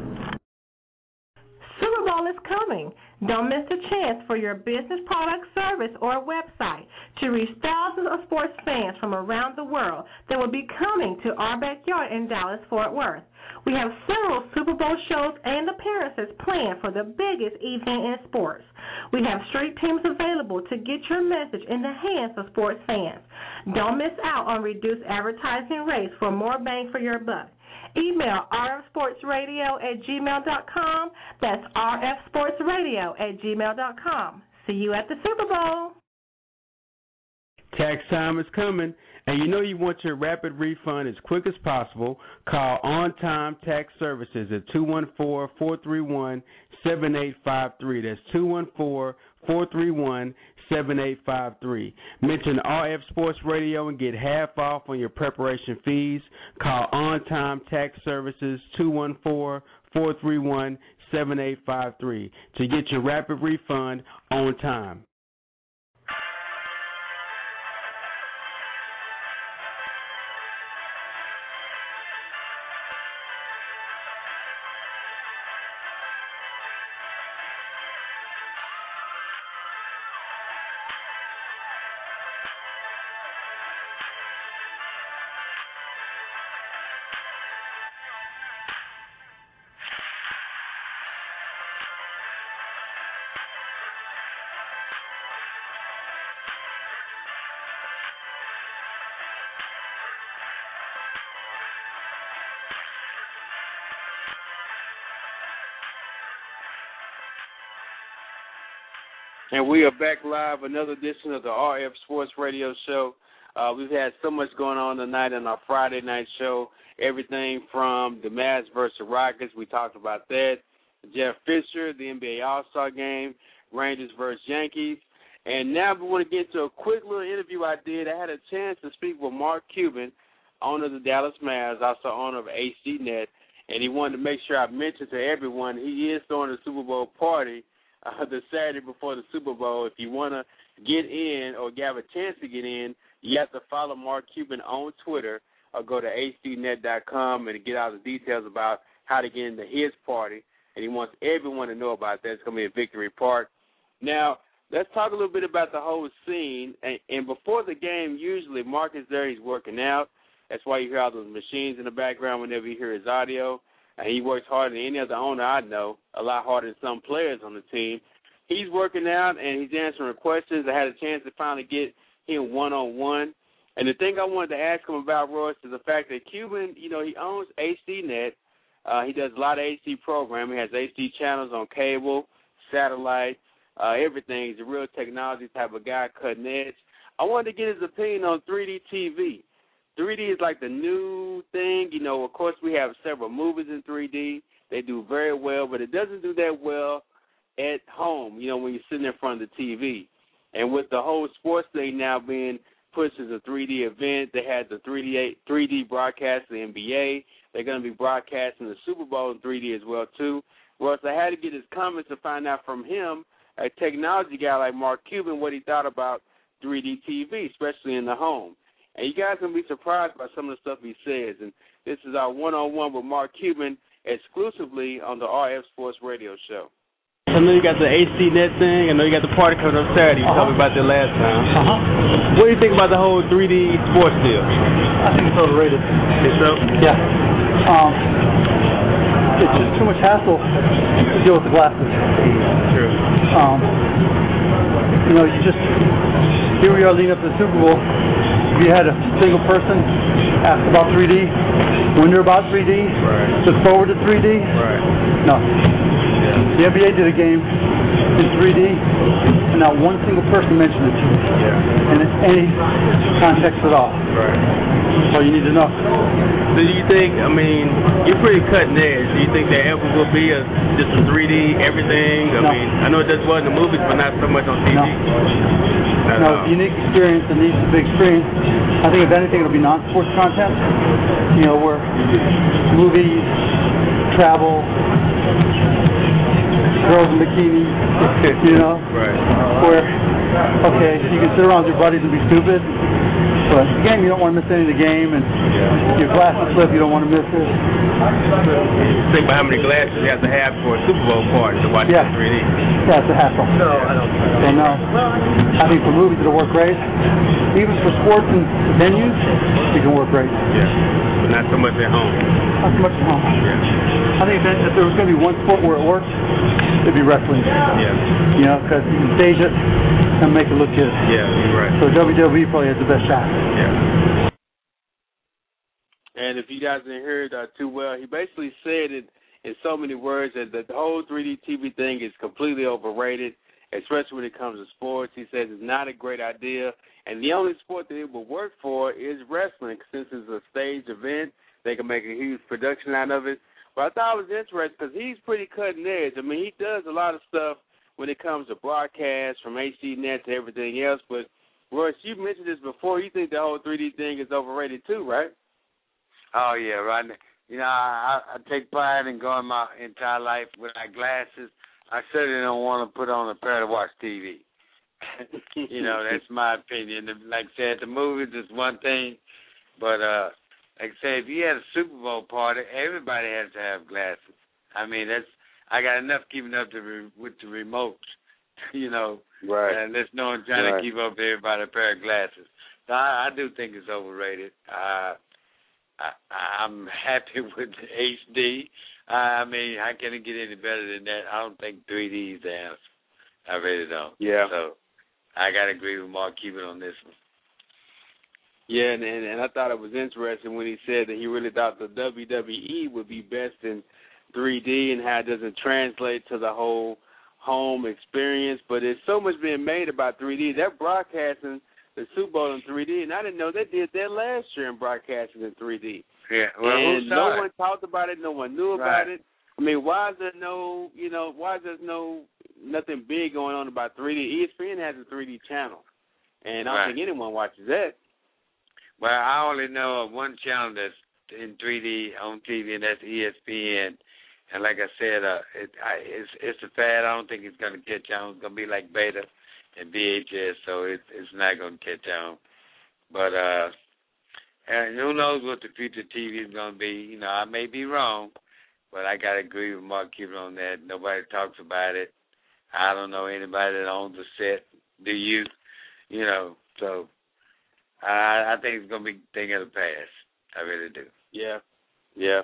Super Bowl is coming. Don't miss the chance for your business, product, service, or website to reach thousands of sports fans from around the world that will be coming to our backyard in Dallas-Fort Worth. We have several Super Bowl shows and appearances planned for the biggest event in sports. We have street teams available to get your message in the hands of sports fans. Don't miss out on reduced advertising rates for more bang for your buck. Email r f sports radio at gmail dot com. That's r f sports radio at gmail dot com. See you at the Super Bowl. Tax time is coming, and you know you want your rapid refund as quick as possible. Call On Time Tax Services at two one four, four three one, seven eight five three. That's two one four, four three one, seven eight five three. Mention R F Sports Radio and get half off on your preparation fees. Call On Time Tax Services, two one four, four three one, seven eight five three, to get your rapid refund on time. And we are back live, another edition of the R F Sports Radio Show. Uh, we've had so much going on tonight on our Friday night show, everything from the Mavs versus Rockets. We talked about that. Jeff Fisher, the N B A All-Star Game, Rangers versus Yankees. And now we want to get to a quick little interview I did. I had a chance to speak with Mark Cuban, owner of the Dallas Mavs, also owner of A C Net, and he wanted to make sure I mentioned to everyone he is throwing a Super Bowl party Uh, the Saturday before the Super Bowl. If you want to get in or have a chance to get in, you have to follow Mark Cuban on Twitter or go to a c net dot com and get all the details about how to get into his party. And he wants everyone to know about that. It's going to be a victory party. Now, let's talk a little bit about the whole scene. And, and before the game, usually Mark is there. He's working out. That's why you hear all those machines in the background whenever you hear his audio. He works harder than any other owner I know, a lot harder than some players on the team. He's working out, and he's answering questions. I had a chance to finally get him one-on-one. And the thing I wanted to ask him about, Royce, is the fact that Cuban, you know, he owns A C Net. Uh, he does a lot of A C programming. He has A C channels on cable, satellite, uh, everything. He's a real technology type of guy, cutting edge. I wanted to get his opinion on three D T V. three D is like the new thing. You know, of course, we have several movies in three D. They do very well, but it doesn't do that well at home, you know, when you're sitting in front of the T V. And with the whole sports thing now being pushed as a three D event, they had the three D broadcast of the N B A. They're going to be broadcasting the Super Bowl in three D as well, too. Russ, I had to get his comments to find out from him, a technology guy like Mark Cuban, what he thought about three D T V, especially in the home. And you guys are going to be surprised by some of the stuff he says. And this is our one-on-one with Mark Cuban exclusively on the R F Sports Radio Show. I know you got the A C Net thing. I know you got the party coming up Saturday. You uh-huh. told me about that last time. Uh-huh. What do you think about the whole three D sports deal? I think it's overrated. It's so? Yeah. Um, it's just too much hassle to deal with the glasses. True. Um, you know, you just, here we are leading up to the Super Bowl. We had a single person ask about three D, wonder about three D, right. Look forward to three D. Right. No. Yeah. The N B A did a game in three D, and not one single person mentioned it to you yeah. in any context at all. Right. So you need to know. So do you think, I mean, you're pretty cutting edge. Do you think there ever will be a, just a three D, everything? I no. mean, I know it does well in the movies, but not so much on T V. No, no it's a unique experience and needs to be experienced. I think if anything, it'll be non-sports content, you know, where movies, travel, girls in bikinis, you know, right. where, okay, you can sit around with your buddies and be stupid, but again, you don't want to miss any of the game, and yeah. your glasses slip, you don't want to miss it. Think about how many glasses you have to have for a Super Bowl party to watch yeah. in three D. Yeah, it's a hassle. No, I don't think so. So, no. I think for movies, it'll work great. Even for sports and venues, it can work great. Yeah, but not so much at home. Not so much at home. Yeah. I think that if there was going to be one sport where it works, it'd be wrestling. Yeah. You know, because you can stage it and make it look good. Yeah, right. So W W E probably has the best shot. Yeah. And if you guys didn't hear it uh, too well, he basically said it in so many words that the whole three D T V thing is completely overrated, especially when it comes to sports. He says it's not a great idea. And the only sport that it would work for is wrestling. Since it's a stage event, they can make a huge production out of it. But I thought it was interesting because he's pretty cutting edge. I mean, he does a lot of stuff when it comes to broadcasts, from A C Net to everything else. But, Royce, you mentioned this before. You think the whole three D thing is overrated too, right? Oh, yeah, right. You know, I, I take pride in going my entire life without glasses. I certainly don't want to put on a pair to watch T V. You know, that's my opinion. Like I said, the movies is one thing, but uh, like I said, if you had a Super Bowl party, everybody has to have glasses. I mean, that's I got enough keeping up to re, with the remote, you know, right. and there's no one trying right. to keep up with everybody a pair of glasses. So I, I do think it's overrated. Uh, I, I'm happy with the H D. Uh, I mean, how can it get any better than that? I don't think three D is the answer. I really don't. Yeah. So I got to agree with Mark Cuban on this one. Yeah, and, and and I thought it was interesting when he said that he really thought the W W E would be best in three D and how it doesn't translate to the whole home experience. But there's so much being made about three D. They're broadcasting the Super Bowl in three D, and I didn't know they did that last year in broadcasting in three D. Yeah, well, and no one talked about it. No one knew about it. I mean, why is there no, you know, why is there no, nothing big going on about three D? E S P N has a three D channel, and I don't think anyone watches that. Well, I only know of one channel that's in three D on T V, and that's E S P N. And like I said, uh, it, I, it's it's a fad. I don't think it's going to catch on. It's going to be like Beta and V H S, so it, it's not going to catch on. But uh, and who knows what the future T V is going to be. You know, I may be wrong, but I got to agree with Mark Cuban on that. Nobody talks about it. I don't know anybody that owns the set. Do you? You know, so... I, I think it's going to be a thing of the past. I really do. Yeah, yeah.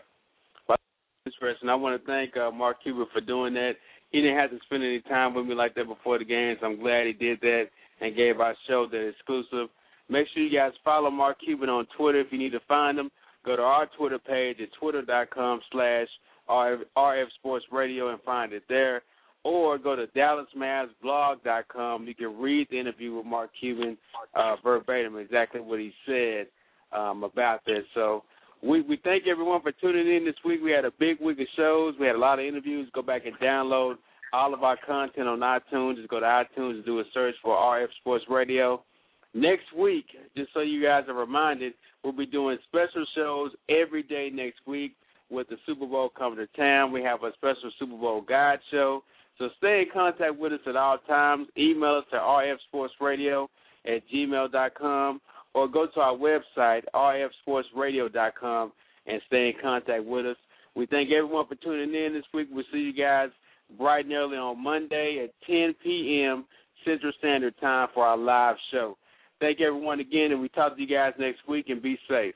Well, interesting. I want to thank uh, Mark Cuban for doing that. He didn't have to spend any time with me like that before the game, so I'm glad he did that and gave our show that exclusive. Make sure you guys follow Mark Cuban on Twitter. If you need to find him, go to our Twitter page at twitter.com slash RF Sports Radio and find it there. Or go to Dallas Mavs Blog dot com. You can read the interview with Mark Cuban uh, verbatim, exactly what he said um, about this. So we, we thank everyone for tuning in this week. We had a big week of shows. We had a lot of interviews. Go back and download all of our content on iTunes. Just go to iTunes and do a search for R F Sports Radio. Next week, just so you guys are reminded, we'll be doing special shows every day next week with the Super Bowl coming to town. We have a special Super Bowl guide show. So stay in contact with us at all times. Email us at rfsportsradio at gmail dot com or go to our website, r f sports radio dot com, and stay in contact with us. We thank everyone for tuning in this week. We'll see you guys bright and early on Monday at ten p.m. Central Standard Time for our live show. Thank everyone again, and we talk to you guys next week, and be safe.